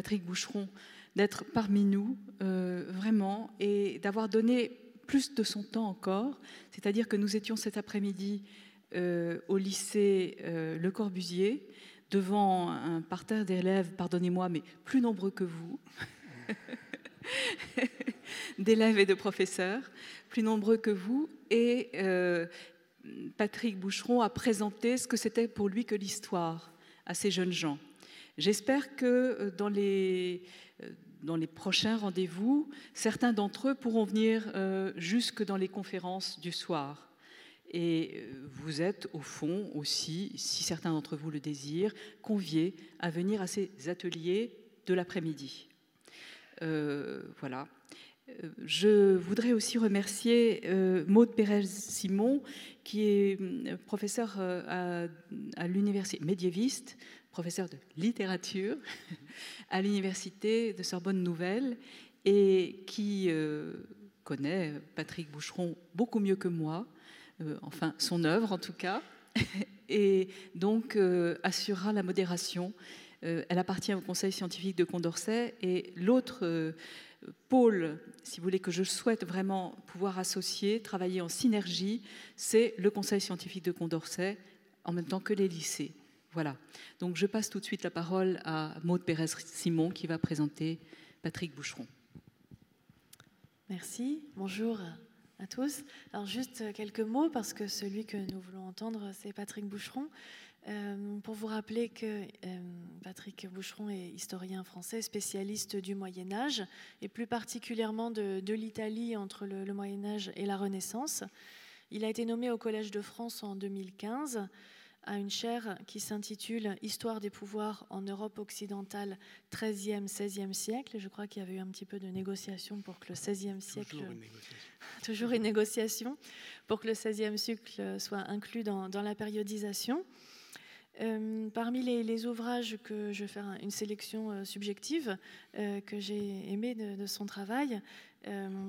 Patrick Boucheron, d'être parmi nous, vraiment, et d'avoir donné plus de son temps encore. C'est-à-dire que nous étions cet après-midi au lycée Le Corbusier, devant un parterre d'élèves, pardonnez-moi, mais plus nombreux que vous, d'élèves et de professeurs, plus nombreux que vous, et Patrick Boucheron a présenté ce que c'était pour lui que l'histoire à ces jeunes gens. J'espère que dans les prochains rendez-vous, certains d'entre eux pourront venir jusque dans les conférences du soir. Et vous êtes, au fond, aussi, si certains d'entre vous le désirent, conviés à venir à ces ateliers de l'après-midi. Voilà. Je voudrais aussi remercier Maud Pérez-Simon, qui est professeure à l'université médiéviste, professeure de littérature à l'université de Sorbonne Nouvelle, et qui connaît Patrick Boucheron beaucoup mieux que moi, enfin son œuvre en tout cas, et donc assurera la modération. Elle appartient au Conseil scientifique de Condorcet, et l'autre pôle, si vous voulez, que je souhaite vraiment pouvoir associer, travailler en synergie, c'est le Conseil scientifique de Condorcet, en même temps que les lycées. Voilà. Donc je passe tout de suite la parole à Maud Pérez-Simon, qui va présenter Patrick Boucheron. Merci. Bonjour à tous. Alors juste quelques mots, parce que celui que nous voulons entendre, c'est Patrick Boucheron. Pour vous rappeler que Patrick Boucheron est historien français, spécialiste du Moyen-Âge, et plus particulièrement de l'Italie entre le Moyen-Âge et la Renaissance. Il a été nommé au Collège de France en 2015 à une chaire qui s'intitule « Histoire des pouvoirs en Europe occidentale XIIIe-XVIe siècle ». Je crois qu'il y avait eu un petit peu de négociation pour que le XVIe siècle... Toujours une négociation pour que le XVIe siècle soit inclus dans la périodisation. Parmi les ouvrages que je vais faire une sélection subjective que j'ai aimé de son travail,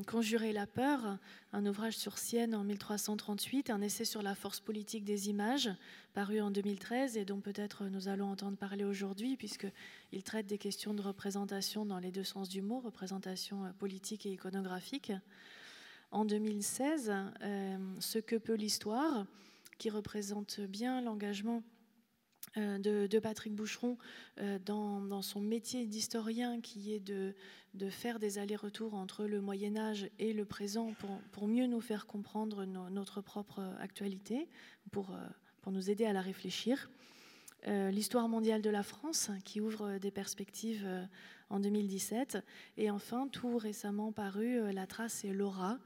Conjurer la peur, un ouvrage sur Sienne en 1338, un essai sur la force politique des images paru en 2013 et dont peut-être nous allons entendre parler aujourd'hui, puisqu'il traite des questions de représentation dans les deux sens du mot, représentation politique et iconographique. En 2016, Ce que peut l'histoire, qui représente bien l'engagement de Patrick Boucheron dans son métier d'historien, qui est de faire des allers-retours entre le Moyen-Âge et le présent pour mieux nous faire comprendre notre propre actualité, pour nous aider à la réfléchir. L'histoire mondiale de la France, qui ouvre des perspectives en 2017. Et enfin, tout récemment paru, La trace et l'aura,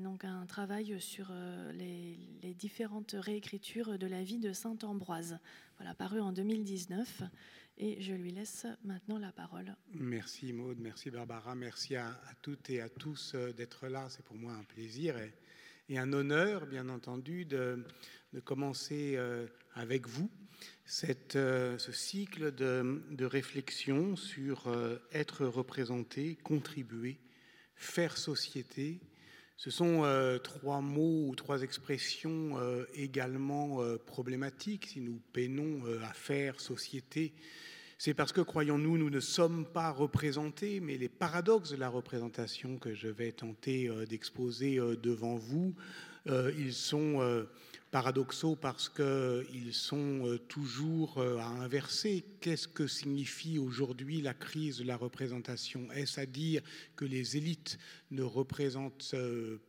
donc un travail sur les différentes réécritures de la vie de saint Ambroise. Voilà, paru en 2019. Et je lui laisse maintenant la parole. Merci Maud, merci Barbara, merci à toutes et à tous d'être là. C'est pour moi un plaisir et un honneur, bien entendu, de commencer avec vous ce cycle de réflexion sur être représenté, contribuer, faire société. Ce sont trois mots ou trois expressions également problématiques. Si nous peinons à faire société, c'est parce que, croyons-nous, nous ne sommes pas représentés, mais les paradoxes de la représentation que je vais tenter d'exposer devant vous, ils sont... paradoxaux parce qu'ils sont toujours à inverser. Qu'est-ce que signifie aujourd'hui la crise de la représentation ? Est-ce à dire que les élites ne représentent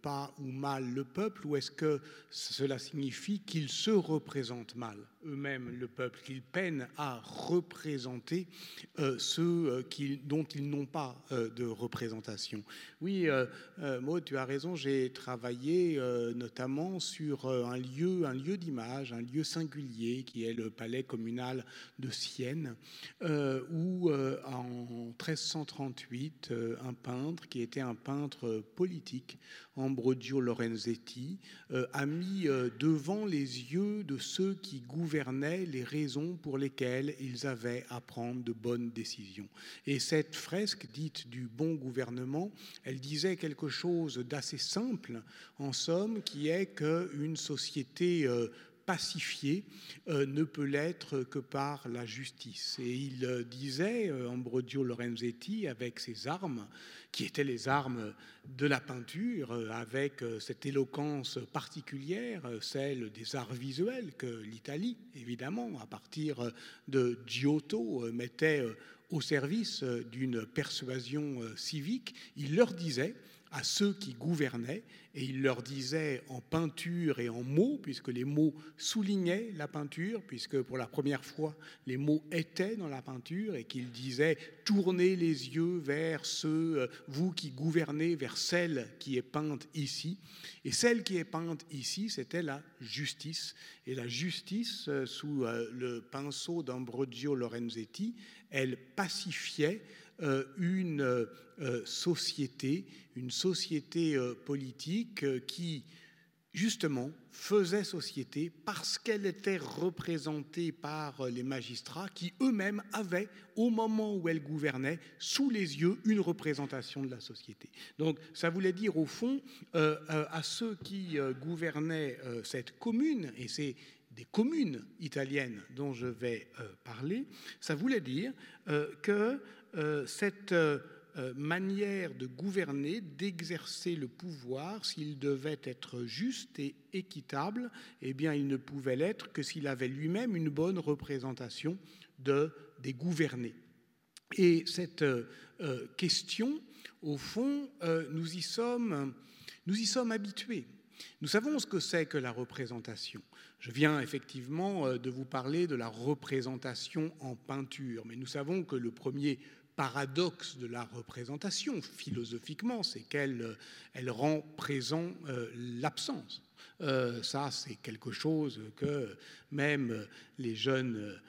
pas ou mal le peuple, ou est-ce que cela signifie qu'ils se représentent mal eux-mêmes le peuple, qu'ils peinent à représenter ceux dont ils n'ont pas de représentation ? Oui, Maud, tu as raison, j'ai travaillé notamment sur un lieu d'image, un lieu singulier qui est le palais communal de Sienne, où en 1338, un peintre qui était un peintre politique, Ambrogio Lorenzetti, a mis devant les yeux de ceux qui gouvernaient les raisons pour lesquelles ils avaient à prendre de bonnes décisions. Et cette fresque dite du bon gouvernement, elle disait quelque chose d'assez simple, en somme, qui est qu'une société pacifié ne peut l'être que par la justice. Et il disait, Ambrogio Lorenzetti, avec ses armes, qui étaient les armes de la peinture, avec cette éloquence particulière, celle des arts visuels que l'Italie, évidemment, à partir de Giotto, mettait au service d'une persuasion civique. Il leur disait à ceux qui gouvernaient, et il leur disait en peinture et en mots, puisque les mots soulignaient la peinture, puisque pour la première fois, les mots étaient dans la peinture, et qu'il disait « Tournez les yeux vers ceux, vous qui gouvernez, vers celle qui est peinte ici ». Et celle qui est peinte ici, c'était la justice. Et la justice, sous le pinceau d'Ambrogio Lorenzetti, elle pacifiait une société, politique qui, justement, faisait société parce qu'elle était représentée par les magistrats qui eux-mêmes avaient, au moment où elle gouvernait, sous les yeux, une représentation de la société. Donc ça voulait dire, au fond, à ceux qui gouvernaient cette commune, et c'est des communes italiennes dont je vais parler, ça voulait dire que cette manière de gouverner, d'exercer le pouvoir, s'il devait être juste et équitable, eh bien, il ne pouvait l'être que s'il avait lui-même une bonne représentation des gouvernés. Et cette question, au fond, nous y sommes habitués. Nous savons ce que c'est que la représentation. Je viens effectivement de vous parler de la représentation en peinture, mais nous savons que le premier paradoxe de la représentation, philosophiquement, c'est qu'elle rend présent l'absence. Ça, c'est quelque chose que même les jeunes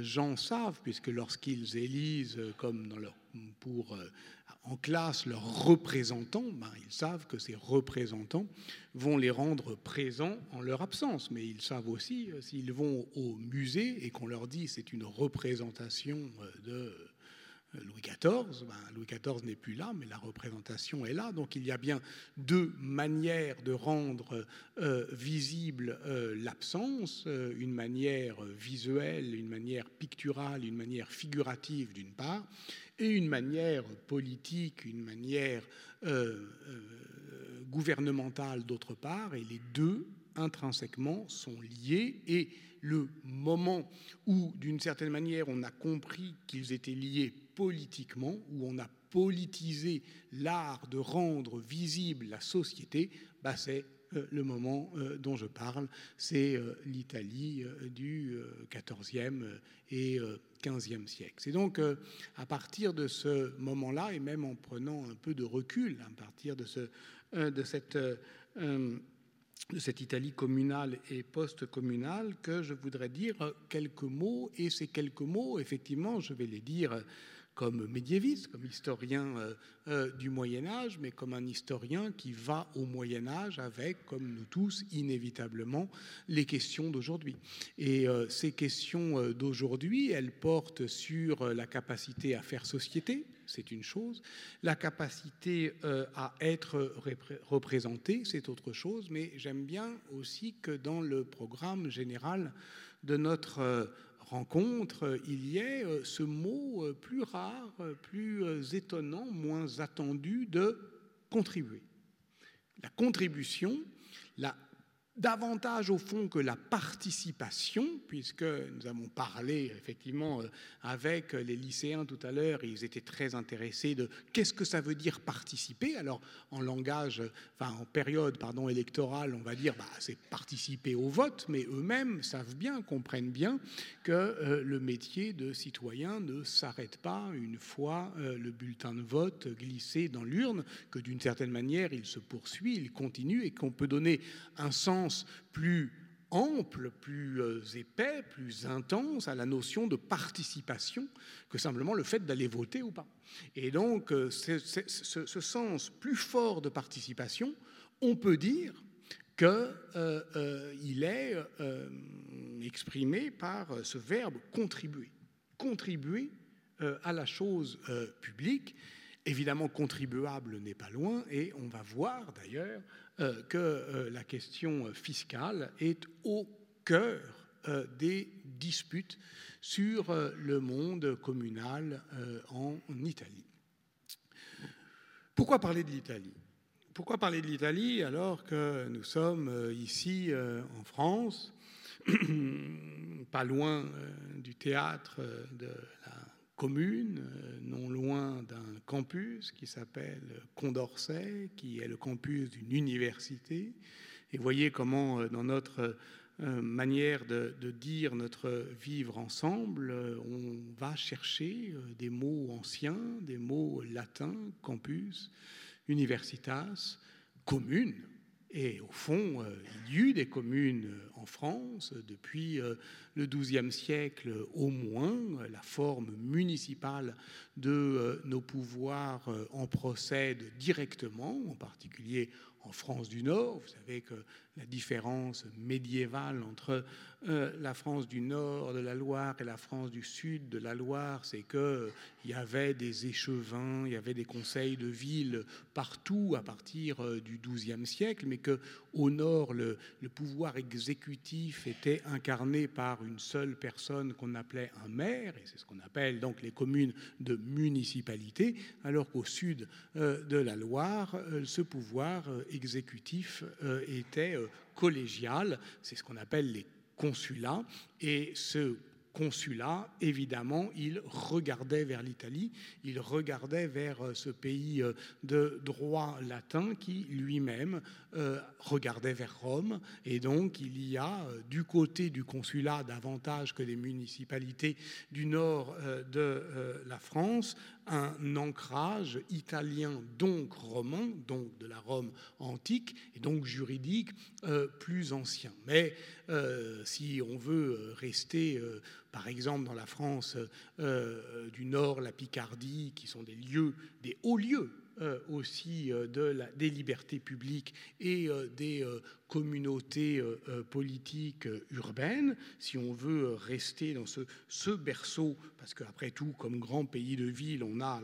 gens savent, puisque lorsqu'ils élisent, comme en classe, leurs représentants, ils savent que ces représentants vont les rendre présents en leur absence. Mais ils savent aussi, s'ils vont au musée et qu'on leur dit c'est une représentation de Louis XIV, Louis XIV n'est plus là, mais la représentation est là. Donc il y a bien deux manières de rendre visible l'absence, une manière visuelle, une manière picturale, une manière figurative d'une part, et une manière politique, une manière gouvernementale d'autre part, et les deux intrinsèquement sont liés, et le moment où, d'une certaine manière, on a compris qu'ils étaient liés politiquement, où on a politisé l'art de rendre visible la société, c'est le moment dont je parle, c'est l'Italie du XIVe et XVe siècle. C'est donc à partir de ce moment-là, et même en prenant un peu de recul, à partir de cette Italie communale et post-communale, que je voudrais dire quelques mots. Et ces quelques mots, effectivement, je vais les dire comme médiéviste, comme historien du Moyen-Âge, mais comme un historien qui va au Moyen-Âge avec, comme nous tous, inévitablement, les questions d'aujourd'hui. Et ces questions d'aujourd'hui, elles portent sur la capacité à faire société, c'est une chose, la capacité à être représentée, c'est autre chose, mais j'aime bien aussi que dans le programme général de notre rencontre, il y ait ce mot plus rare, plus étonnant, moins attendu de contribuer. La contribution, davantage au fond que la participation, puisque nous avons parlé effectivement avec les lycéens tout à l'heure, ils étaient très intéressés de qu'est-ce que ça veut dire participer. Alors en période électorale, on va dire c'est participer au vote, mais eux-mêmes comprennent bien que le métier de citoyen ne s'arrête pas une fois le bulletin de vote glissé dans l'urne, que d'une certaine manière il se poursuit, il continue, et qu'on peut donner un sens plus ample, plus épais, plus intense à la notion de participation que simplement le fait d'aller voter ou pas. Et donc, ce sens plus fort de participation, on peut dire qu'il est exprimé par ce verbe « contribuer ». Contribuer à la chose publique. Évidemment, contribuable n'est pas loin, et on va voir d'ailleurs que la question fiscale est au cœur des disputes sur le monde communal en Italie. Pourquoi parler de l'Italie ? Pourquoi parler de l'Italie alors que nous sommes ici en France, pas loin du théâtre de la commune, non loin d'un campus qui s'appelle Condorcet, qui est le campus d'une université. Et voyez comment dans notre manière de dire notre vivre ensemble, on va chercher des mots anciens, des mots latins, campus, universitas, commune. Et au fond, il y eut des communes en France depuis le XIIe siècle au moins. La forme municipale de nos pouvoirs en procède directement, en particulier en France du Nord. Vous savez que la différence médiévale entre la France du Nord de la Loire et la France du Sud de la Loire, c'est qu'il y avait des échevins, il y avait des conseils de ville partout à partir du XIIe siècle, mais qu'au Nord, le pouvoir exécutif était incarné par une seule personne qu'on appelait un maire, et c'est ce qu'on appelle donc les communes de municipalité, alors qu'au Sud de la Loire, ce pouvoir exécutif était collégial, c'est ce qu'on appelle les consulats, et ce consulat, évidemment, il regardait vers l'Italie, il regardait vers ce pays de droit latin qui lui-même regardait vers Rome, et donc il y a du côté du consulat davantage que des municipalités du nord de la France, un ancrage italien, donc romain, donc de la Rome antique, et donc juridique plus ancien. Mais si on veut rester, par exemple, dans la France du Nord, la Picardie, qui sont des lieux, des hauts lieux aussi des libertés publiques et des communautés politiques urbaines, si on veut rester dans ce berceau, parce qu'après tout, comme grand pays de ville, on a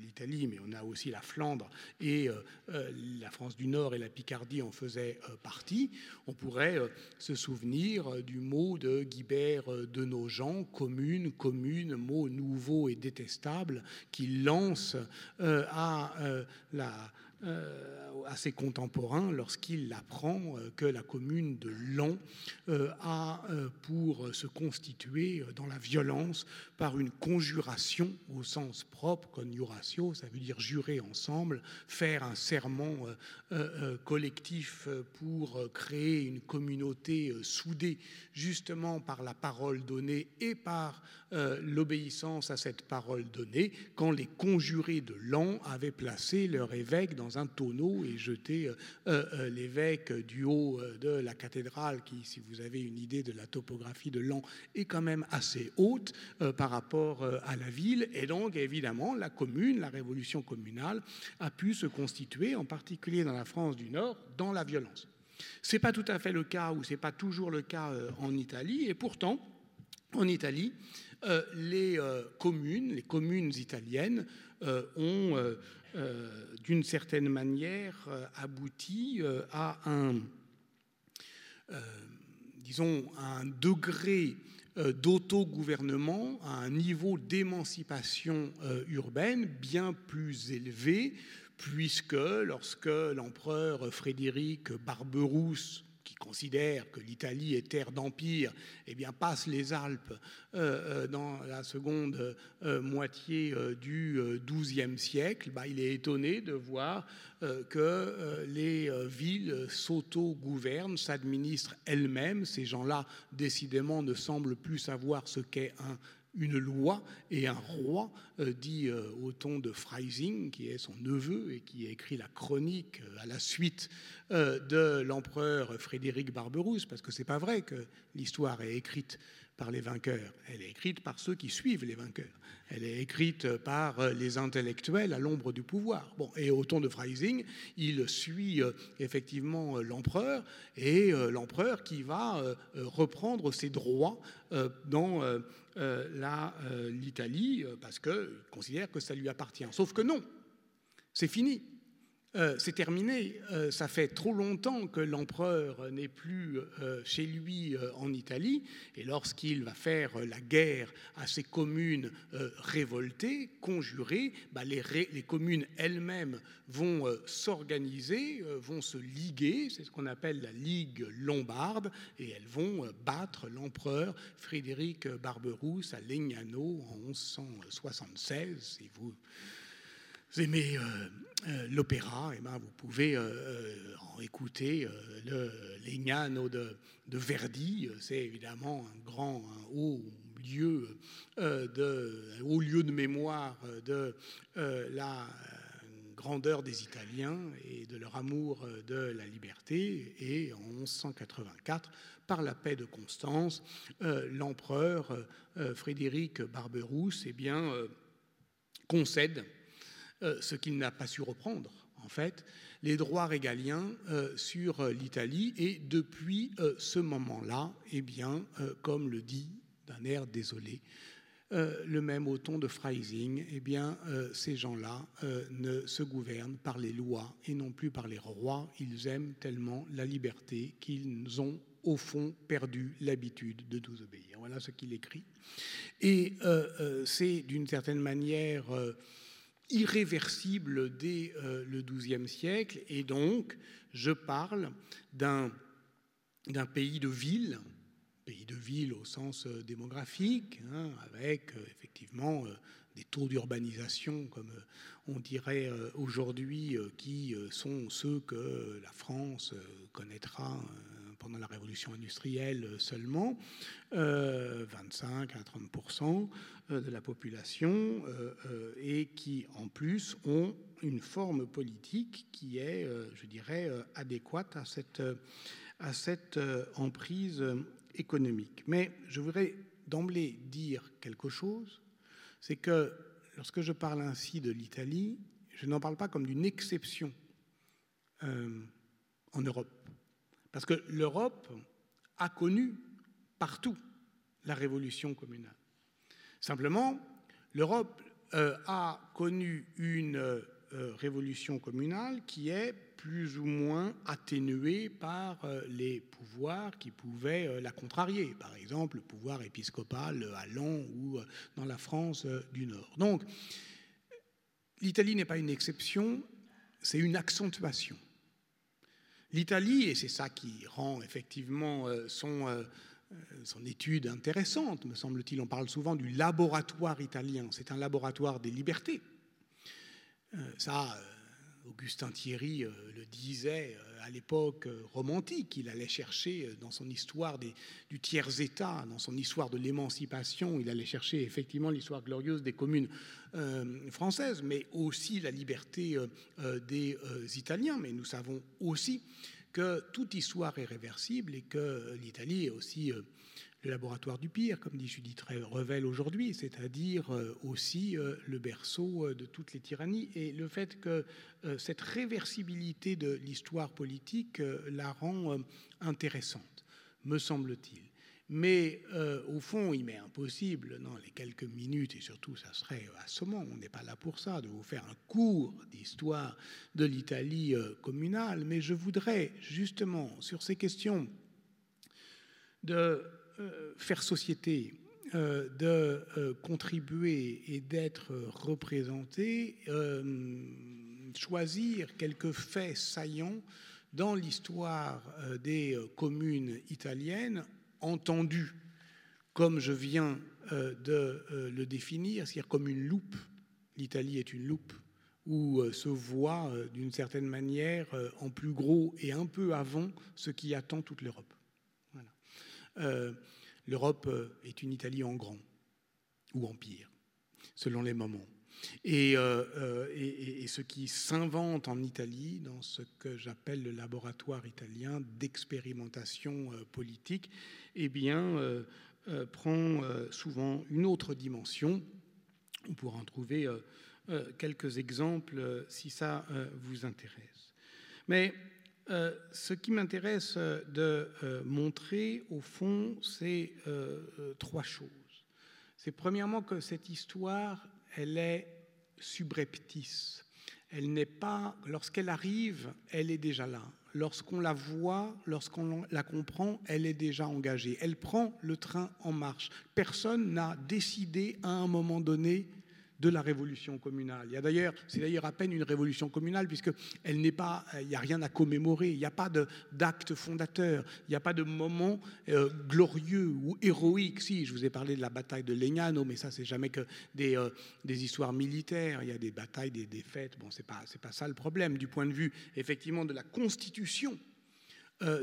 l'Italie, mais on a aussi la Flandre, et la France du Nord et la Picardie en faisaient partie, on pourrait se souvenir du mot de Guibert de Nogent, commune, mot nouveau et détestable, qui lance à ses contemporains lorsqu'il apprend que la commune de Laon a pour se constituer dans la violence par une conjuration au sens propre, conjuratio, ça veut dire jurer ensemble, faire un serment collectif pour créer une communauté soudée justement par la parole donnée et par l'obéissance à cette parole donnée, quand les conjurés de Laon avaient placé leur évêque dans un tonneau et jeter l'évêque du haut de la cathédrale, qui, si vous avez une idée de la topographie de Laon, est quand même assez haute par rapport à la ville. Et donc, évidemment, la commune, la révolution communale, a pu se constituer, en particulier dans la France du Nord, dans la violence. C'est pas tout à fait le cas, ou c'est pas toujours le cas en Italie, et pourtant, en Italie, les communes italiennes ont d'une certaine manière abouti à un degré d'autogouvernement, à un niveau d'émancipation urbaine bien plus élevé, puisque lorsque l'empereur Frédéric Barberousse, qui considère que l'Italie est terre d'empire, eh bien passe les Alpes dans la seconde moitié du XIIe siècle, il est étonné de voir que les villes s'auto-gouvernent, s'administrent elles-mêmes. Ces gens-là, décidément, ne semblent plus savoir ce qu'est une loi et un roi, dit Othon de Freising, qui est son neveu et qui a écrit la chronique à la suite de l'empereur Frédéric Barberousse, parce que c'est pas vrai que l'histoire est écrite par les vainqueurs, elle est écrite par ceux qui suivent les vainqueurs, elle est écrite par les intellectuels à l'ombre du pouvoir. Bon, et Othon de Freising, il suit effectivement l'empereur, et l'empereur qui va reprendre ses droits dans l'Italie, parce qu'il considère que ça lui appartient. Sauf que non, c'est fini. C'est terminé, ça fait trop longtemps que l'empereur n'est plus chez lui en Italie, et lorsqu'il va faire la guerre à ces communes révoltées, conjurées, les communes elles-mêmes vont s'organiser, vont se liguer, c'est ce qu'on appelle la Ligue Lombarde, et elles vont battre l'empereur Frédéric Barberousse à Legnano en 1176, si vous... Vous aimez l'opéra, eh ben vous pouvez écouter le Legnano de Verdi. C'est évidemment un haut lieu de mémoire de la grandeur des Italiens et de leur amour de la liberté. Et en 1184, par la paix de Constance, l'empereur Frédéric Barberousse concède ce qu'il n'a pas su reprendre, en fait, les droits régaliens sur l'Italie. Et depuis ce moment-là, comme le dit d'un air désolé, le même Othon de Freising, ces gens-là ne se gouvernent par les lois et non plus par les rois. Ils aiment tellement la liberté qu'ils ont, au fond, perdu l'habitude de nous obéir. Voilà ce qu'il écrit. Et c'est, d'une certaine manière... irréversible dès le XIIe siècle, et donc je parle d'un pays de ville au sens démographique, avec effectivement des taux d'urbanisation, comme on dirait aujourd'hui, qui sont ceux que la France connaîtra pendant la révolution industrielle seulement, 25 à 30% de la population, et qui, en plus, ont une forme politique qui est, je dirais, adéquate à cette emprise économique. Mais je voudrais d'emblée dire quelque chose, c'est que lorsque je parle ainsi de l'Italie, je n'en parle pas comme d'une exception en Europe. Parce que l'Europe a connu partout la révolution communale. Simplement, l'Europe a connu une révolution communale qui est plus ou moins atténuée par les pouvoirs qui pouvaient la contrarier. Par exemple, le pouvoir épiscopal à Laon ou dans la France du Nord. Donc, l'Italie n'est pas une exception, c'est une accentuation. L'Italie, et c'est ça qui rend effectivement son étude intéressante, me semble-t-il, on parle souvent du laboratoire italien, c'est un laboratoire des libertés. Ça, Augustin Thierry le disait à l'époque romantique, il allait chercher dans son histoire du tiers-État, dans son histoire de l'émancipation, il allait chercher effectivement l'histoire glorieuse des communes françaises, mais aussi la liberté des Italiens. Mais nous savons aussi que toute histoire est réversible et que l'Italie est aussi le laboratoire du pire, comme dit Judith Revel aujourd'hui, c'est-à-dire aussi le berceau de toutes les tyrannies. Et le fait que cette réversibilité de l'histoire politique la rend intéressante, me semble-t-il. Mais au fond, il m'est impossible, dans les quelques minutes, et surtout ça serait assommant, on n'est pas là pour ça, de vous faire un cours d'histoire de l'Italie communale, mais je voudrais justement, sur ces questions de... faire société, de contribuer et d'être représenté, choisir quelques faits saillants dans l'histoire des communes italiennes, entendues, comme je viens de le définir, c'est-à-dire comme une loupe. L'Italie est une loupe où se voit d'une certaine manière en plus gros et un peu avant ce qui attend toute l'Europe. L'Europe est une Italie en grand ou en pire, selon les moments. Et ce qui s'invente en Italie, dans ce que j'appelle le laboratoire italien d'expérimentation politique, prend souvent une autre dimension. On pourra en trouver quelques exemples si ça vous intéresse. Mais... ce qui m'intéresse de montrer, au fond, c'est trois choses. C'est premièrement que cette histoire, elle est subreptice. Elle n'est pas, lorsqu'elle arrive, elle est déjà là. Lorsqu'on la voit, lorsqu'on la comprend, elle est déjà engagée. Elle prend le train en marche. Personne n'a décidé à un moment donné de la révolution communale. Il y a d'ailleurs, c'est d'ailleurs à peine une révolution communale puisque elle n'est pas, il n'y a rien à commémorer, il n'y a pas d'acte fondateur, il n'y a pas de moment glorieux ou héroïque. Si, je vous ai parlé de la bataille de Legnano, mais ça c'est jamais que des histoires militaires. Il y a des batailles, des fêtes. Bon, c'est pas ça le problème du point de vue effectivement de la constitution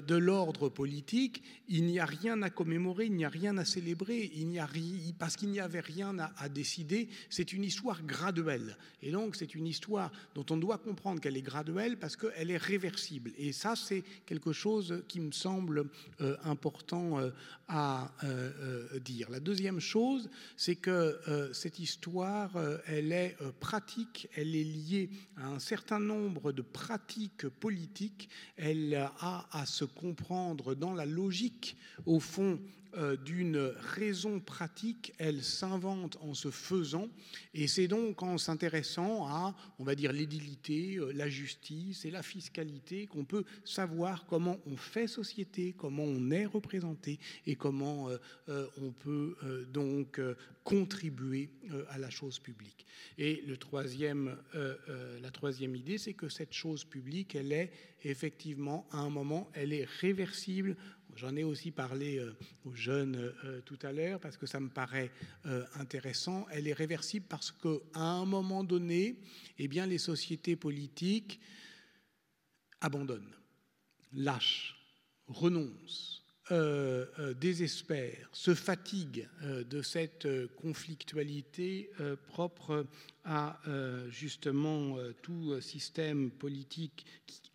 de l'ordre politique. Il n'y a rien à commémorer, il n'y a rien à célébrer, parce qu'il n'y avait rien à décider. C'est une histoire graduelle. Et donc, c'est une histoire dont on doit comprendre qu'elle est graduelle parce qu'elle est réversible. Et ça, c'est quelque chose qui me semble important à dire. La deuxième chose, c'est que cette histoire, elle est pratique, elle est liée à un certain nombre de pratiques politiques. Elle a à se comprendre dans la logique, au fond, d'une raison pratique. Elle s'invente en se faisant, et c'est donc en s'intéressant à, on va dire, l'édilité, la justice et la fiscalité qu'on peut savoir comment on fait société, comment on est représenté et comment on peut donc contribuer à la chose publique. Et la troisième idée, c'est que cette chose publique, elle est effectivement, à un moment, elle est réversible. J'en ai aussi parlé aux jeunes tout à l'heure parce que ça me paraît intéressant. Elle est réversible parce qu'à un moment donné, eh bien, les sociétés politiques abandonnent, lâchent, renoncent, désespèrent, se fatiguent de cette conflictualité propre à justement tout système politique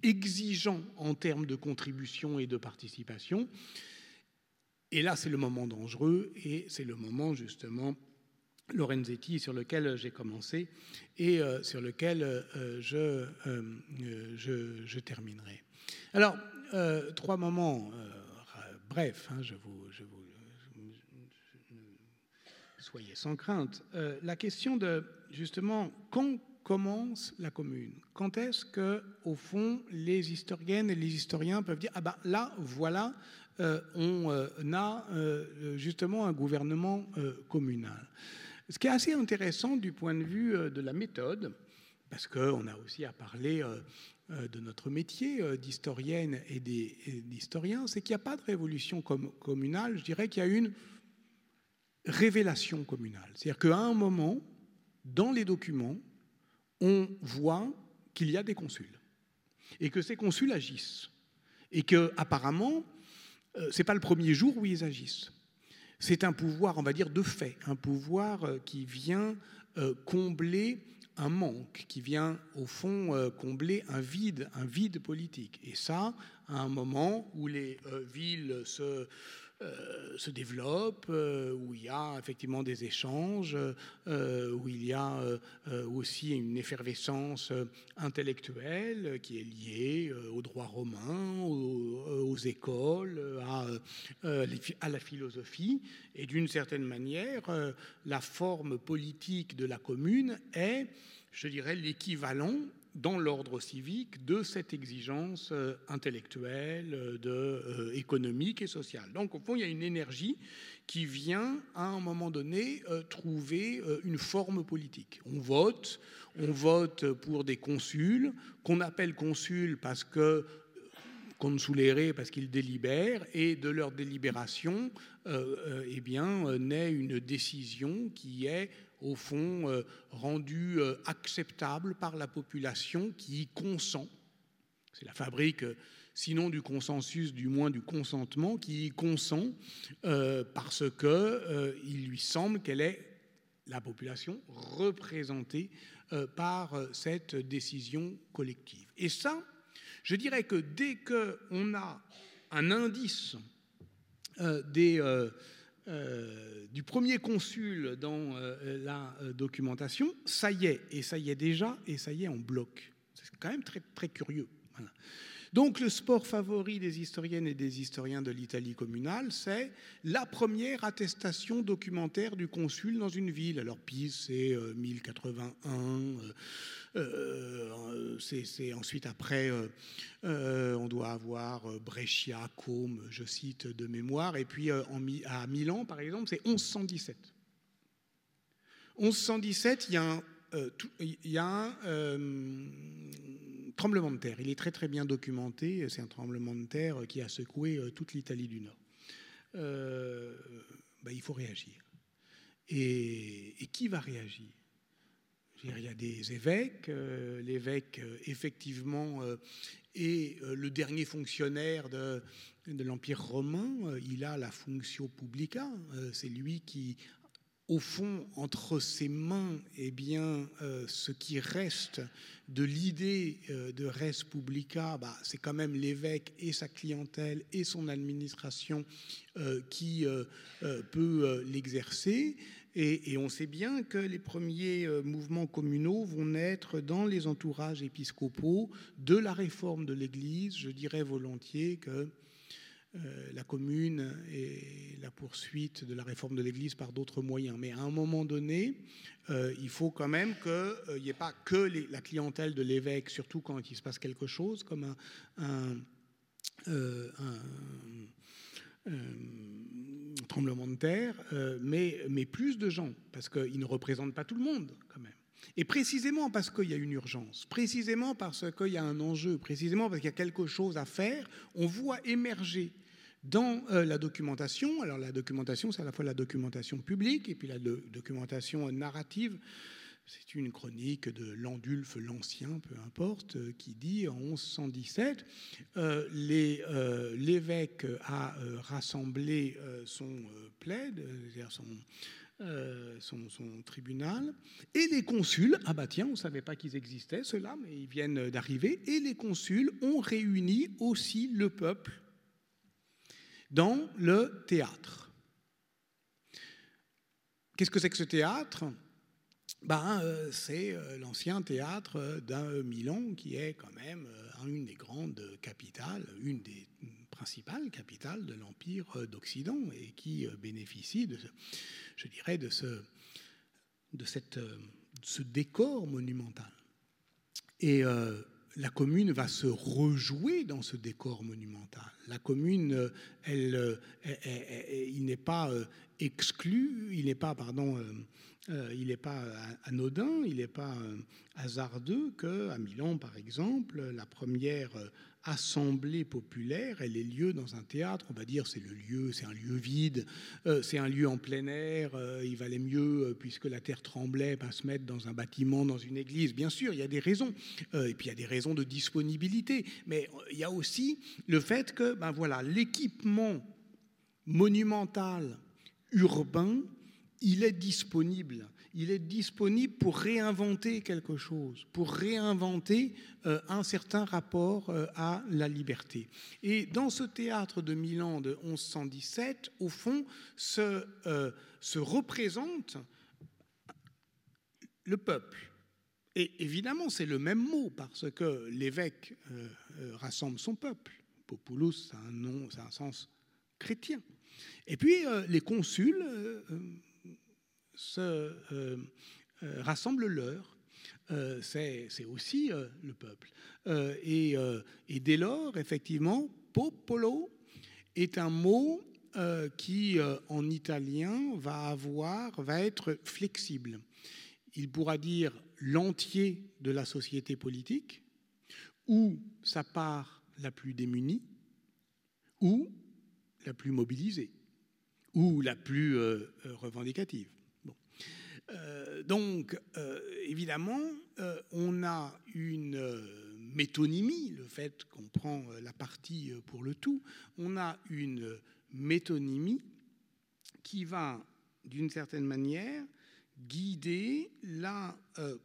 exigeant en termes de contribution et de participation. Et là, c'est le moment dangereux, et c'est le moment justement Lorenzetti sur lequel j'ai commencé et sur lequel je terminerai. Alors, trois moments brefs, hein, soyez sans crainte. La question de, justement, quand commence la commune ? Quand est-ce que, au fond, les historiennes et les historiens peuvent dire « Ah ben là, voilà, on a justement un gouvernement communal ». Ce qui est assez intéressant du point de vue de la méthode, parce qu'on a aussi à parler de notre métier d'historienne et d'historien, c'est qu'il n'y a pas de révolution communale. Je dirais qu'il y a une révélation communale. C'est-à-dire qu'à un moment, dans les documents, on voit qu'il y a des consuls et que ces consuls agissent et qu'apparemment, ce n'est pas le premier jour où ils agissent. C'est un pouvoir, on va dire, de fait, un pouvoir qui vient combler un manque, qui vient, au fond, combler un vide politique. Et ça, à un moment où les villes se développe, où il y a effectivement des échanges, où il y a aussi une effervescence intellectuelle qui est liée au droit romain, aux écoles, à la philosophie. Et d'une certaine manière, la forme politique de la commune est, je dirais, l'équivalent dans l'ordre civique, de cette exigence intellectuelle, économique et sociale. Donc, au fond, il y a une énergie qui vient, à un moment donné, trouver une forme politique. On vote pour des consuls, qu'on appelle consuls parce que consulere parce qu'ils délibèrent, et de leur délibération eh bien, naît une décision qui est, au fond, rendue acceptable par la population qui y consent. C'est la fabrique, sinon du consensus, du moins du consentement, qui y consent parce qu'il lui semble qu'elle est, la population, représentée par cette décision collective. Et ça, je dirais que dès qu'on a un indice du premier consul dans la documentation, ça y est déjà, et ça y est en bloc. C'est quand même très, très curieux. Voilà. Donc le sport favori des historiennes et des historiens de l'Italie communale, c'est la première attestation documentaire du consul dans une ville. Alors Pise, c'est 1081, c'est ensuite après, on doit avoir Brescia, Como, je cite de mémoire, et puis à Milan, par exemple, c'est 1117. 1117, il y a un tremblement de terre. Il est très très bien documenté. C'est un tremblement de terre qui a secoué toute l'Italie du Nord. Il faut réagir. Et qui va réagir ? Il y a des évêques. L'évêque, effectivement, est le dernier fonctionnaire de l'Empire romain. Il a la fonctio publica. C'est lui qui... au fond, entre ses mains, ce qui reste de l'idée de res publica, c'est quand même l'évêque et sa clientèle et son administration qui peut l'exercer. Et on sait bien que les premiers mouvements communaux vont naître dans les entourages épiscopaux de la réforme de l'Église. Je dirais volontiers que la commune et la poursuite de la réforme de l'Église par d'autres moyens. Mais à un moment donné, il faut quand même qu'il n'y ait pas que la clientèle de l'évêque, surtout quand il se passe quelque chose, comme un tremblement de terre, mais plus de gens, parce qu'ils ne représentent pas tout le monde quand même. Et précisément parce qu'il y a une urgence, précisément parce qu'il y a un enjeu, précisément parce qu'il y a quelque chose à faire, on voit émerger dans la documentation. Alors la documentation, c'est à la fois la documentation publique et puis la documentation narrative. C'est une chronique de Landulf l'Ancien, peu importe, qui dit en 1117, l'évêque a rassemblé son plaide, c'est-à-dire son tribunal, et les consuls, on ne savait pas qu'ils existaient ceux-là, mais ils viennent d'arriver, et les consuls ont réuni aussi le peuple dans le théâtre. Qu'est-ce que c'est que ce théâtre ? C'est l'ancien théâtre d'un Milan qui est quand même une des grandes capitales, une des principales capitales de l'Empire d'Occident et qui bénéficie de ce décor monumental. Et la commune va se rejouer dans ce décor monumental. La commune, il n'est pas exclu, il n'est pas anodin, il n'est pas hasardeux qu'à Milan, par exemple, la première assemblée populaire, elle ait lieu dans un théâtre. On va dire c'est un lieu vide, c'est un lieu en plein air. Il valait mieux, puisque la terre tremblait, se mettre dans un bâtiment, dans une église. Bien sûr, il y a des raisons, et puis il y a des raisons de disponibilité. Mais il y a aussi le fait que, l'équipement monumental urbain, il est disponible pour réinventer quelque chose, pour réinventer un certain rapport à la liberté. Et dans ce théâtre de Milan de 1117, au fond, se représente le peuple. Et évidemment, c'est le même mot, parce que l'évêque rassemble son peuple. Populus, c'est un sens chrétien. Et puis, les consuls... rassemble l'heure, c'est aussi le peuple. Et dès lors, effectivement, popolo est un mot qui, en italien, va être flexible. Il pourra dire l'entier de la société politique, ou sa part la plus démunie, ou la plus mobilisée, ou la plus revendicative. Donc, évidemment, on a une métonymie, le fait qu'on prend la partie pour le tout, on a une métonymie qui va, d'une certaine manière, guider la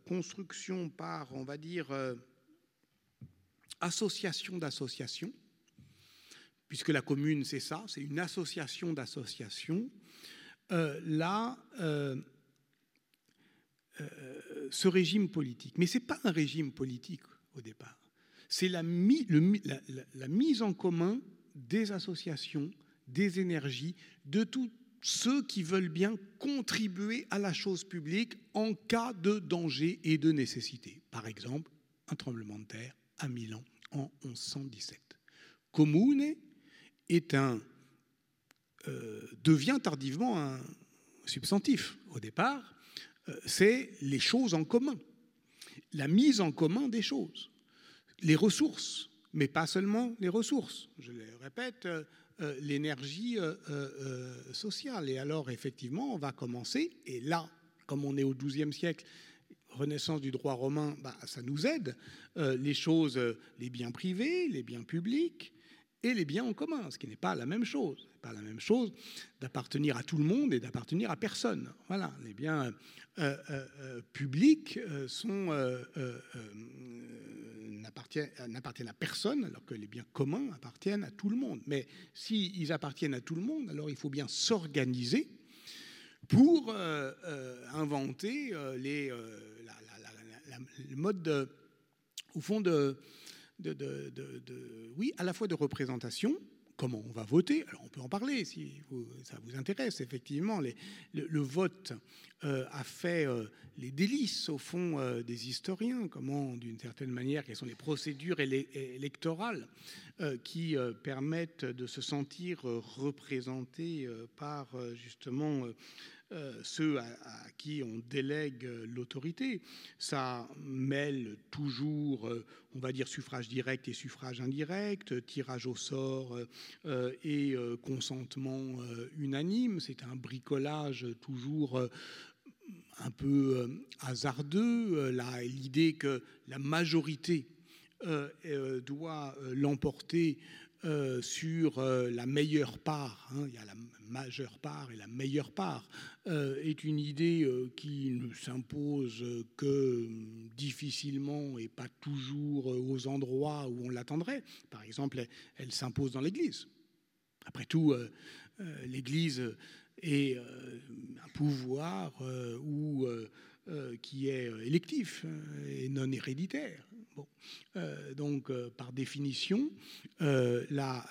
construction par, on va dire, association d'associations, puisque la commune, c'est ça, c'est une association d'associations, ce régime politique. Mais ce n'est pas un régime politique au départ. c'est la mise en commun des associations, des énergies, de tous ceux qui veulent bien contribuer à la chose publique en cas de danger et de nécessité. Par exemple, un tremblement de terre à Milan en 1117. Comune devient tardivement un substantif. Au départ, c'est les choses en commun, la mise en commun des choses, les ressources, mais pas seulement les ressources. Je le répète, l'énergie sociale. Et alors, effectivement, on va commencer, et là, comme on est au XIIe siècle, renaissance du droit romain, ça nous aide, les choses, les biens privés, les biens publics, et les biens en commun, ce qui n'est pas la même chose. Ce n'est pas la même chose d'appartenir à tout le monde et d'appartenir à personne. Voilà, les biens publics n'appartiennent à personne, alors que les biens communs appartiennent à tout le monde. Mais s'ils appartiennent à tout le monde, alors il faut bien s'organiser pour inventer le mode, au fond, à la fois de représentation, comment on va voter. Alors on peut en parler si ça vous intéresse. Effectivement, le vote a fait les délices au fond des historiens. Comment, d'une certaine manière, quelles sont les procédures électorales qui permettent de se sentir représenté par justement ceux à qui on délègue l'autorité. Ça mêle toujours, on va dire, suffrage direct et suffrage indirect, tirage au sort et consentement unanime. C'est un bricolage toujours un peu hasardeux. Là, l'idée que la majorité doit l'emporter sur la meilleure part, il y a la majeure part et la meilleure part, est une idée qui ne s'impose que difficilement et pas toujours aux endroits où on l'attendrait. Par exemple, elle s'impose dans l'Église. Après tout, l'Église est un pouvoir qui est électif et non héréditaire. Bon. Donc, par définition, la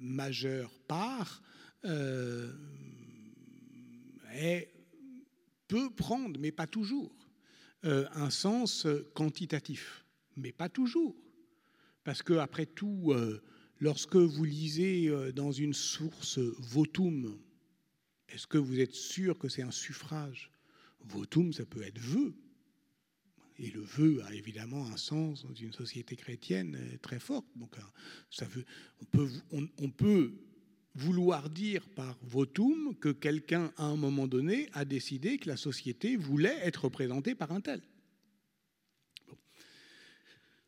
majeure part peut prendre, mais pas toujours, un sens quantitatif, mais pas toujours. Parce que, après tout, lorsque vous lisez dans une source votum, est-ce que vous êtes sûr que c'est un suffrage ? Votum, ça peut être vœu. Et le vœu a évidemment un sens dans une société chrétienne très forte. Donc, ça veut, on peut vouloir dire par votum que quelqu'un, à un moment donné, a décidé que la société voulait être représentée par un tel. Bon.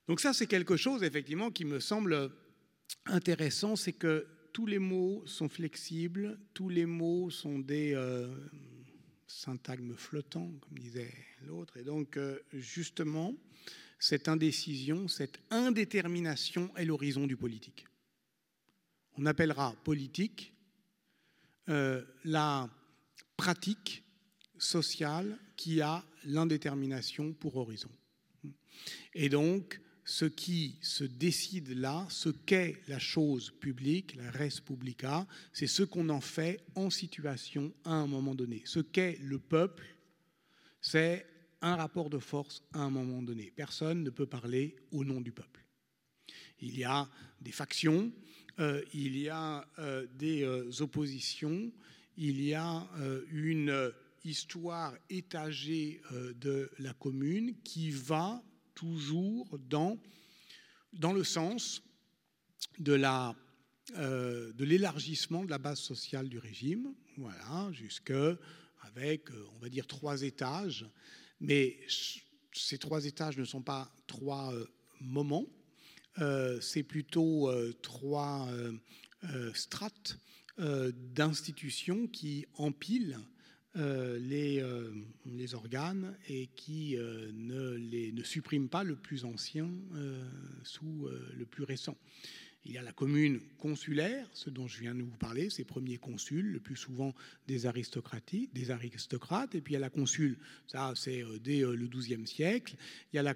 Donc ça, c'est quelque chose, effectivement, qui me semble intéressant, c'est que tous les mots sont flexibles, tous les mots sont des... syntagme flottant, comme disait l'autre. Et donc, justement, cette indécision, cette indétermination est l'horizon du politique. On appellera politique la pratique sociale qui a l'indétermination pour horizon. Et donc, ce qui se décide là, ce qu'est la chose publique, la res publica, c'est ce qu'on en fait en situation à un moment donné. Ce qu'est le peuple, c'est un rapport de force à un moment donné. Personne ne peut parler au nom du peuple. Il y a des factions, il y a des oppositions, il y a une histoire étagée de la commune qui va toujours dans le sens de l'élargissement de la base sociale du régime, voilà, avec, on va dire, 3 étages. Mais ces 3 étages ne sont pas 3 moments, c'est plutôt 3 strates d'institutions qui empilent les organes et qui ne supprime pas le plus ancien sous le plus récent. Il y a la commune consulaire, ce dont je viens de vous parler, ces premiers consuls, le plus souvent des aristocrates, et puis il y a la consule, ça c'est dès le XIIe siècle, il y a la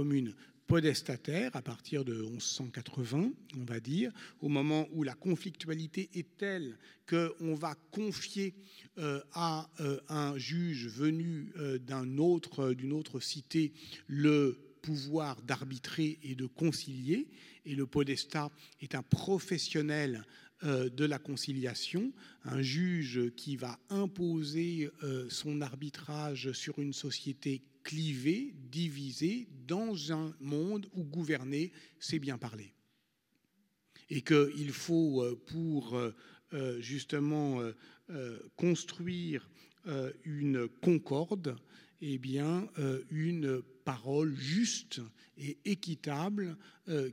commune podestataire à partir de 1180, on va dire, au moment où la conflictualité est telle qu'on va confier à un juge venu d'une autre cité le pouvoir d'arbitrer et de concilier, et le podestat est un professionnel de la conciliation, un juge qui va imposer son arbitrage sur une société clivée, divisée, dans un monde où gouverner, c'est bien parler. Et qu'il faut, pour justement construire une concorde, eh bien, une parole juste et équitable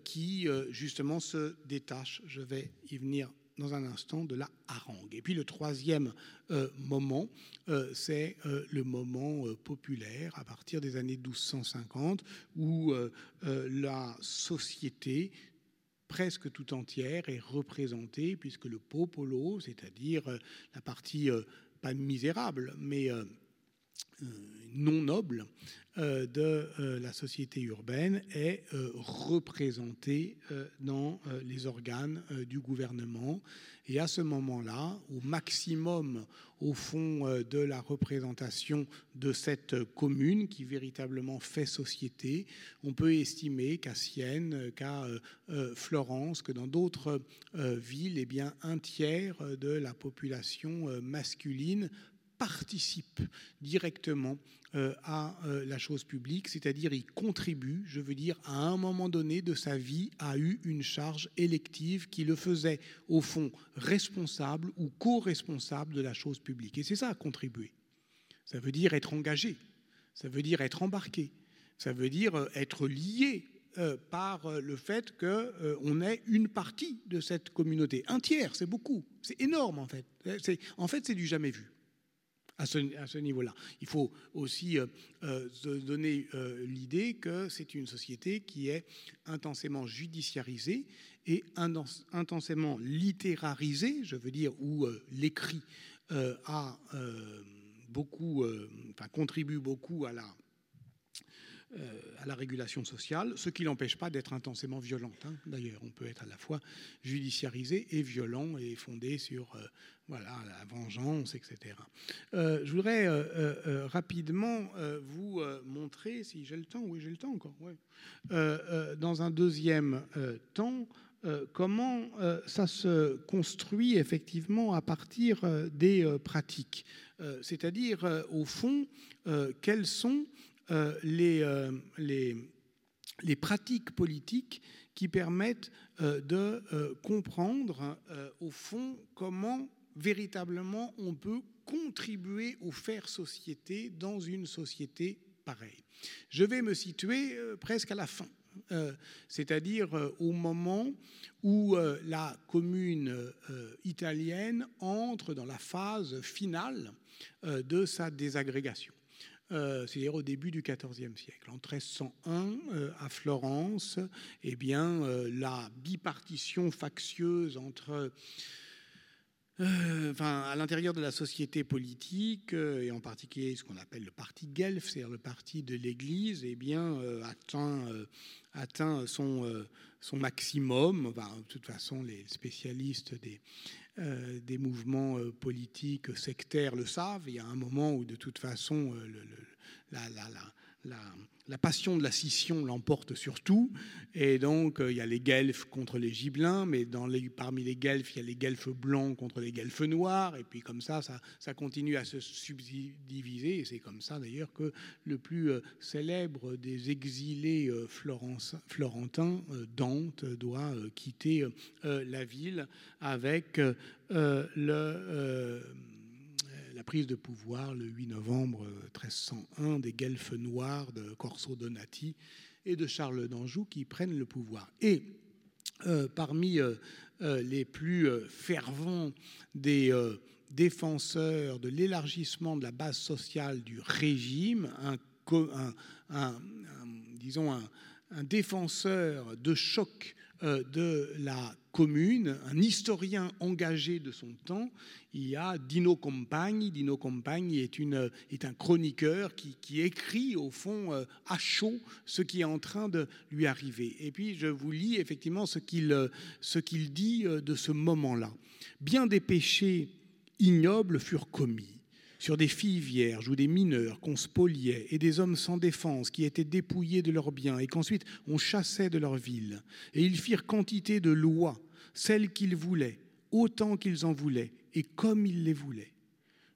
qui, justement, se détache. Je vais y venir dans un instant, de la harangue. Et puis le troisième moment, c'est le moment populaire à partir des années 1250 où la société presque tout entière est représentée puisque le popolo, c'est-à-dire la partie pas misérable mais non noble de la société urbaine est représentée dans les organes du gouvernement. Et à ce moment-là, au maximum, au fond, de la représentation de cette commune qui véritablement fait société, on peut estimer qu'à Sienne, qu'à Florence, que dans d'autres villes, eh bien, un tiers de la population masculine participe directement à la chose publique, c'est-à-dire il contribue, je veux dire, à un moment donné de sa vie, a eu une charge élective qui le faisait, au fond, responsable ou co-responsable de la chose publique. Et c'est ça, contribuer. Ça veut dire être engagé, ça veut dire être embarqué, ça veut dire être lié par le fait qu'on est une partie de cette communauté. Un tiers, c'est beaucoup, c'est énorme en fait. C'est du jamais vu. À ce niveau-là. Il faut aussi donner l'idée que c'est une société qui est intensément judiciarisée et intensément littérarisée, je veux dire, où l'écrit contribue beaucoup à la régulation sociale, ce qui n'empêche pas d'être intensément violente. Hein. D'ailleurs, on peut être à la fois judiciarisé et violent et fondé sur la vengeance, etc. Je voudrais rapidement vous montrer, si j'ai le temps, oui, j'ai le temps encore, ouais. Dans un deuxième temps, comment ça se construit effectivement à partir des pratiques. C'est-à-dire, au fond, quels sont les pratiques politiques qui permettent de comprendre, au fond, comment véritablement on peut contribuer au faire société dans une société pareille. Je vais me situer presque à la fin, c'est-à-dire au moment où la commune italienne entre dans la phase finale de sa désagrégation. C'est-à-dire au début du XIVe siècle. En 1301, à Florence, eh bien, la bipartition factieuse entre, à l'intérieur de la société politique, et en particulier ce qu'on appelle le parti guelf, c'est-à-dire le parti de l'Église, eh bien, atteint son maximum. De toute façon, les spécialistes des mouvements politiques sectaires le savent. Il y a un moment où, de toute façon, la passion de la scission l'emporte sur tout. Et donc, il y a les guelfes contre les gibelins, mais parmi les guelfes, il y a les guelfes blancs contre les guelfes noirs. Et puis, comme ça continue à se subdiviser. Et c'est comme ça, d'ailleurs, que le plus célèbre des exilés florentins, Dante, doit quitter la ville avec la prise de pouvoir le 8 novembre 1301 des guelfes noirs de Corso Donati et de Charles d'Anjou qui prennent le pouvoir. Et parmi les plus fervents des défenseurs de l'élargissement de la base sociale du régime, un défenseur de choc de la commune, un historien engagé de son temps. Il y a Dino Compagni. Dino Compagni est un chroniqueur qui écrit au fond à chaud ce qui est en train de lui arriver. Et puis je vous lis effectivement ce qu'il dit de ce moment-là. « Bien des péchés ignobles furent commis sur des filles vierges ou des mineurs qu'on spoliait et des hommes sans défense qui étaient dépouillés de leurs biens et qu'ensuite on chassait de leur ville. Et ils firent quantité de lois, celles qu'ils voulaient, autant qu'ils en voulaient et comme ils les voulaient.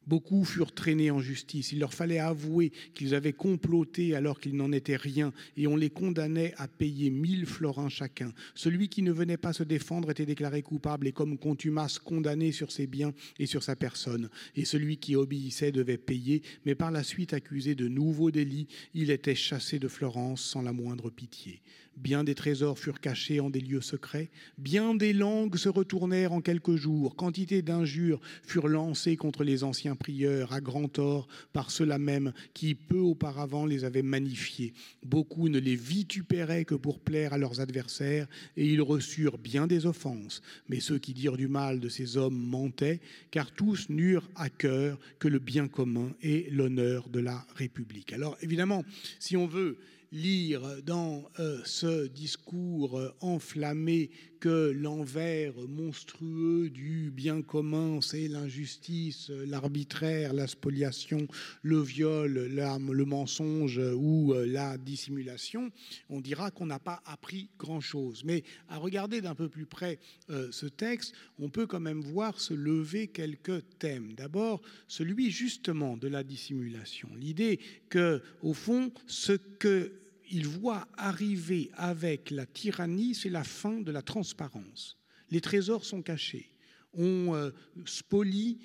Beaucoup furent traînés en justice. Il leur fallait avouer qu'ils avaient comploté alors qu'ils n'en étaient rien et on les condamnait à payer 1000 florins chacun. Celui qui ne venait pas se défendre était déclaré coupable et comme contumace condamné sur ses biens et sur sa personne. Et celui qui obéissait devait payer, mais par la suite accusé de nouveaux délits, il était chassé de Florence sans la moindre pitié. Bien des trésors furent cachés en des lieux secrets, bien des langues se retournèrent en quelques jours, quantité d'injures furent lancées contre les anciens prieurs à grand tort par ceux-là même qui peu auparavant les avaient magnifiés. Beaucoup ne les vitupéraient que pour plaire à leurs adversaires et ils reçurent bien des offenses. Mais ceux qui dirent du mal de ces hommes mentaient, car tous n'eurent à cœur que le bien commun et l'honneur de la République. » Alors évidemment, si on veut lire dans ce discours enflammé que l'envers monstrueux du bien commun, c'est l'injustice, l'arbitraire, la spoliation, le viol, le mensonge ou la dissimulation, on dira qu'on n'a pas appris grand-chose. Mais à regarder d'un peu plus près ce texte, on peut quand même voir se lever quelques thèmes. D'abord, celui justement de la dissimulation. L'idée que, au fond, ce que il voit arriver avec la tyrannie, c'est la fin de la transparence. Les trésors sont cachés. On spolie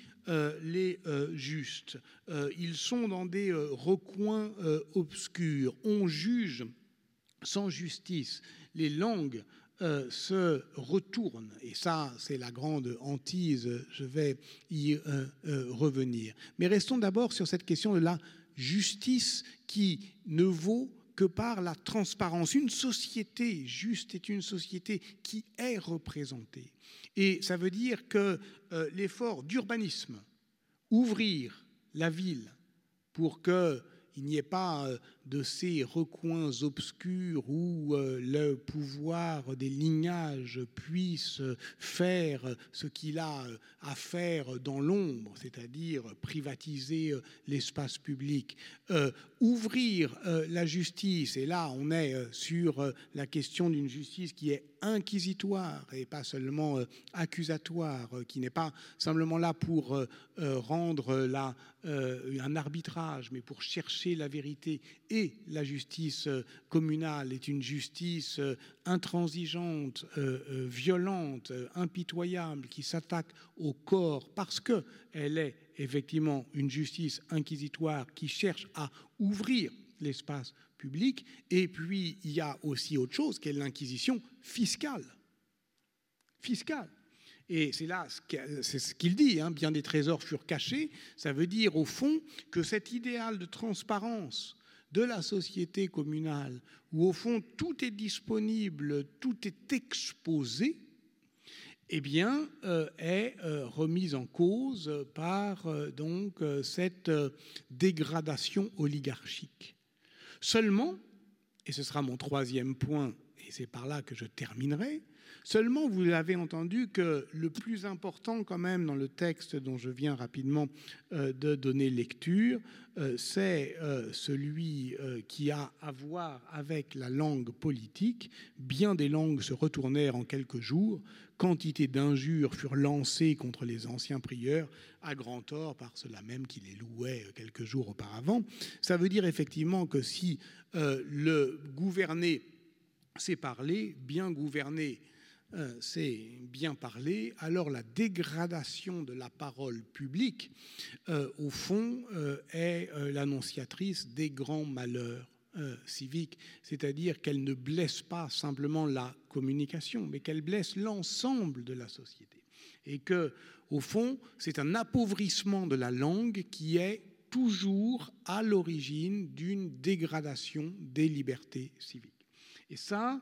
les justes. Ils sont dans des recoins obscurs. On juge sans justice. Les langues se retournent. Et ça, c'est la grande hantise. Je vais y revenir. Mais restons d'abord sur cette question de la justice qui ne vaut que par la transparence. Une société juste est une société qui est représentée. Et ça veut dire que l'effort d'urbanisme, ouvrir la ville pour qu'il n'y ait pas de ces recoins obscurs où le pouvoir des lignages puisse faire ce qu'il a à faire dans l'ombre, c'est-à-dire privatiser l'espace public, ouvrir la justice, et là on est sur la question d'une justice qui est inquisitoire et pas seulement accusatoire, qui n'est pas simplement là pour rendre un arbitrage, mais pour chercher la vérité. Et la justice communale est une justice intransigeante, violente, impitoyable, qui s'attaque au corps parce qu'elle est effectivement une justice inquisitoire qui cherche à ouvrir l'espace public. Et puis, il y a aussi autre chose qui est l'inquisition fiscale. Fiscale. Et c'est là, c'est ce qu'il dit, hein, bien des trésors furent cachés. Ça veut dire au fond que cet idéal de transparence de la société communale, où au fond tout est disponible, tout est exposé, eh bien, est remise en cause par donc cette dégradation oligarchique. Seulement, et ce sera mon troisième point, et c'est par là que je terminerai, seulement, vous l'avez entendu, que le plus important quand même dans le texte dont je viens rapidement de donner lecture, c'est celui qui a à voir avec la langue politique. Bien des langues se retournèrent en quelques jours. Quantité d'injures furent lancées contre les anciens prieurs, à grand tort par ceux-là même qui les louaient quelques jours auparavant. Ça veut dire effectivement que si le gouverné sait parler, bien gouverné, c'est bien parler, alors la dégradation de la parole publique, au fond, est l'annonciatrice des grands malheurs civiques, c'est-à-dire qu'elle ne blesse pas simplement la communication, mais qu'elle blesse l'ensemble de la société. Et que, au fond, c'est un appauvrissement de la langue qui est toujours à l'origine d'une dégradation des libertés civiques. Et ça,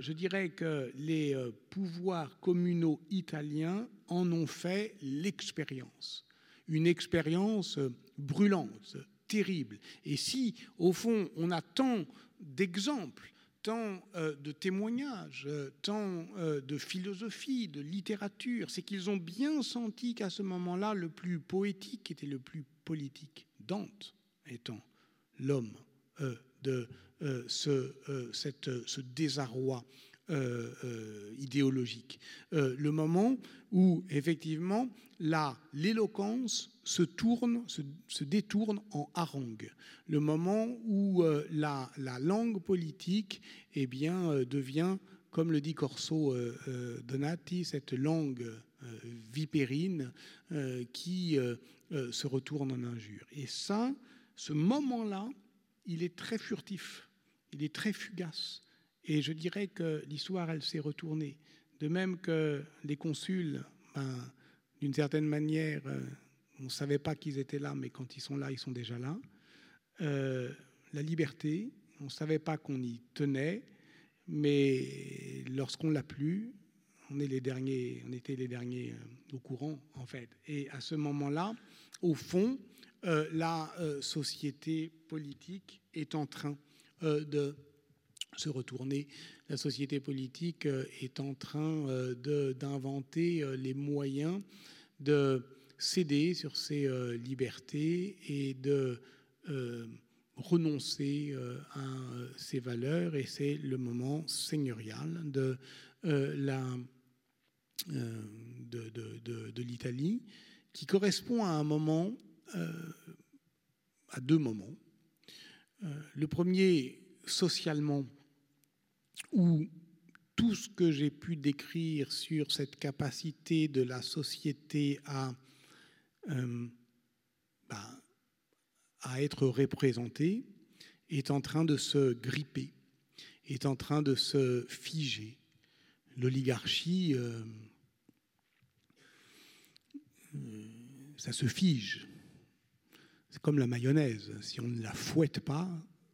je dirais que les pouvoirs communaux italiens en ont fait l'expérience, une expérience brûlante, terrible. Et si, au fond, on a tant d'exemples, tant de témoignages, tant de philosophie, de littérature, c'est qu'ils ont bien senti qu'à ce moment-là, le plus poétique était le plus politique. Dante étant l'homme de ce désarroi idéologique. Le moment où, effectivement, l'éloquence se détourne en harangue. Le moment où la langue politique devient, comme le dit Corso Donati, cette langue vipérine qui se retourne en injure. Et ça, ce moment-là, il est très furtif, il est très fugace. Et je dirais que l'histoire, elle s'est retournée. De même que les consuls, d'une certaine manière, on ne savait pas qu'ils étaient là, mais quand ils sont là, ils sont déjà là. La liberté, on ne savait pas qu'on y tenait, mais lorsqu'on l'a plus, on était les derniers au courant, en fait. Et à ce moment-là, au fond, la société politique est en train de se retourner. La société politique est en train d'inventer les moyens de céder sur ses libertés et de renoncer à ses valeurs. Et c'est le moment seigneurial de l'Italie, qui correspond à un moment, à deux moments. Le premier, socialement, où tout ce que j'ai pu décrire sur cette capacité de la société à être représentée est en train de se gripper, est en train de se figer. L'oligarchie, ça se fige. C'est comme la mayonnaise, si on ne la fouette pas,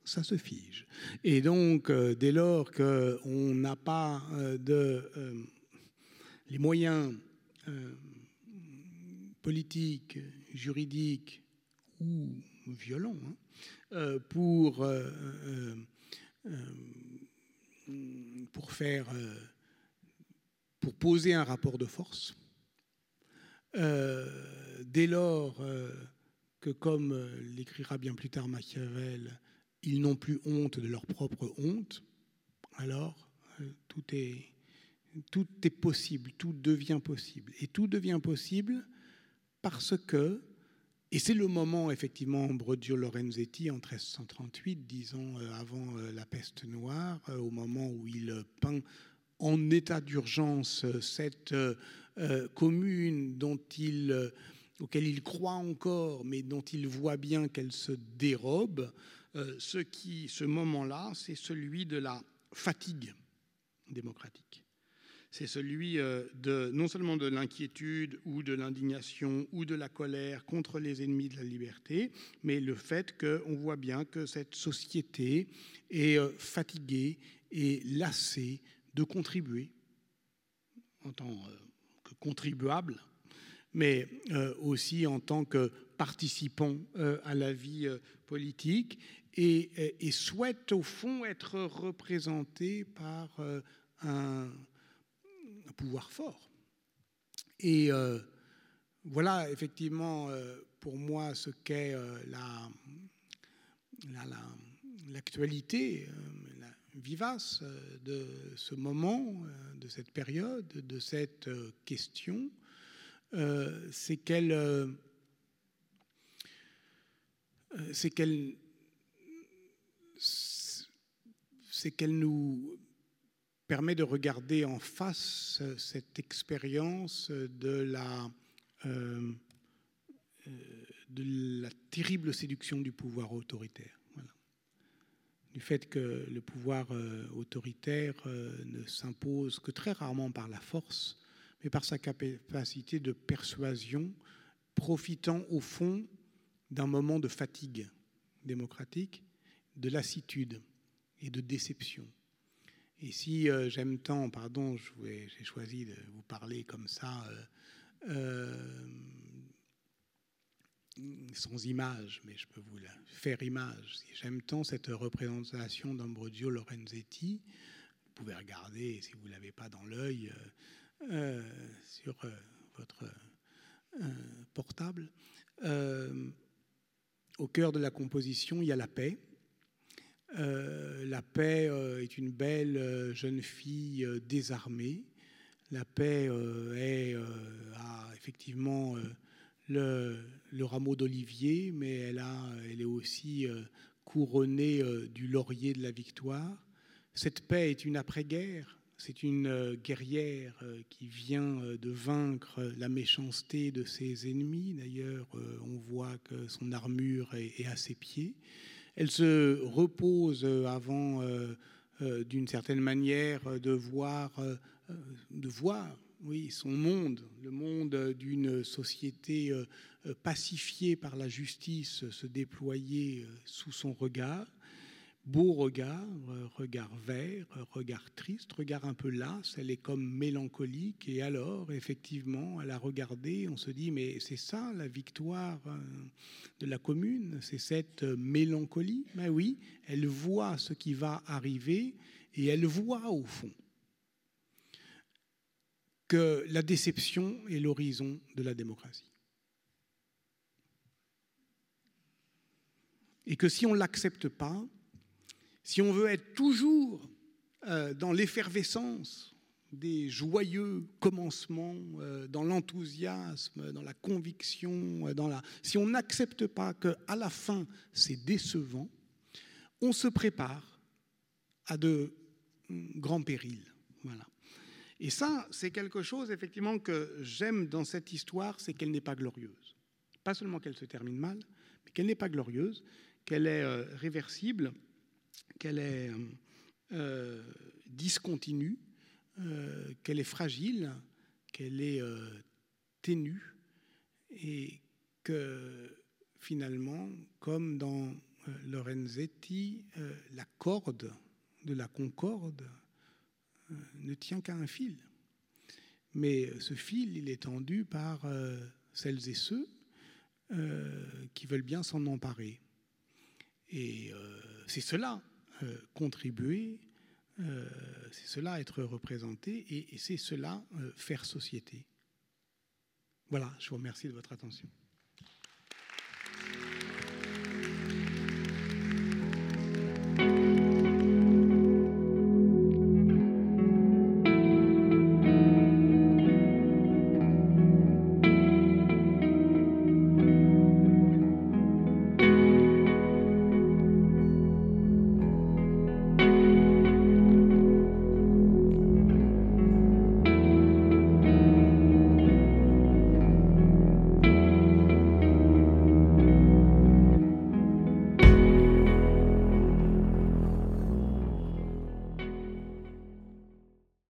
ça se fige. Et donc, dès lors qu'on n'a pas les moyens politiques, juridiques ou violents pour poser un rapport de force, dès lors que, comme l'écrira bien plus tard Machiavel, ils n'ont plus honte de leur propre honte, alors tout est possible, tout devient possible. Et tout devient possible parce que, et c'est le moment, effectivement, Ambrogio Lorenzetti, en 1338, 10 ans avant la peste noire, au moment où il peint en état d'urgence cette commune auquel il croit encore, mais dont il voit bien qu'elle se dérobe. Ce moment-là, c'est celui de la fatigue démocratique. C'est celui non seulement de l'inquiétude ou de l'indignation ou de la colère contre les ennemis de la liberté, mais le fait qu'on voit bien que cette société est fatiguée et lassée de contribuer, en tant que contribuable, mais aussi en tant que participant à la vie politique, et souhaite au fond être représenté par un pouvoir fort. Et voilà effectivement pour moi ce qu'est l'actualité vivace de ce moment, de cette période, de cette question. C'est qu'elle nous permet de regarder en face cette expérience de la terrible séduction du pouvoir autoritaire. Voilà. Du fait que le pouvoir autoritaire ne s'impose que très rarement par la force, mais par sa capacité de persuasion, profitant au fond d'un moment de fatigue démocratique, de lassitude et de déception. Et si j'aime tant, pardon, j'ai choisi de vous parler comme ça, sans image, mais je peux vous la faire image. Si j'aime tant cette représentation d'Ambrogio Lorenzetti, vous pouvez regarder, si vous ne l'avez pas dans l'œil, sur votre portable. Au cœur de la composition, il y a la paix. La paix est une belle jeune fille désarmée. La paix a effectivement le rameau d'olivier, mais elle est aussi couronnée du laurier de la victoire. Cette paix est une après-guerre. C'est une guerrière qui vient de vaincre la méchanceté de ses ennemis. D'ailleurs, on voit que son armure est à ses pieds. Elle se repose avant, d'une certaine manière, de voir, oui, son monde, le monde d'une société pacifiée par la justice, se déployer sous son regard. Beau regard, regard vert, regard triste, regard un peu las, elle est comme mélancolique. Et alors, effectivement, à la regarder, on se dit, mais c'est ça la victoire de la commune, c'est cette mélancolie. Ben oui, elle voit ce qui va arriver et elle voit au fond que la déception est l'horizon de la démocratie. Et que si on ne l'accepte pas, si on veut être toujours dans l'effervescence des joyeux commencements, dans l'enthousiasme, dans la conviction, si on n'accepte pas qu'à la fin, c'est décevant, on se prépare à de grands périls. Voilà. Et ça, c'est quelque chose, effectivement, que j'aime dans cette histoire, c'est qu'elle n'est pas glorieuse. Pas seulement qu'elle se termine mal, mais qu'elle n'est pas glorieuse, qu'elle est réversible, qu'elle est discontinue, qu'elle est fragile, qu'elle est ténue, et que finalement, comme dans Lorenzetti, la corde de la concorde ne tient qu'à un fil. Mais ce fil, il est tendu par celles et ceux qui veulent bien s'en emparer. Et c'est cela, contribuer, c'est cela, être représenté, et c'est cela, faire société. Voilà, je vous remercie de votre attention.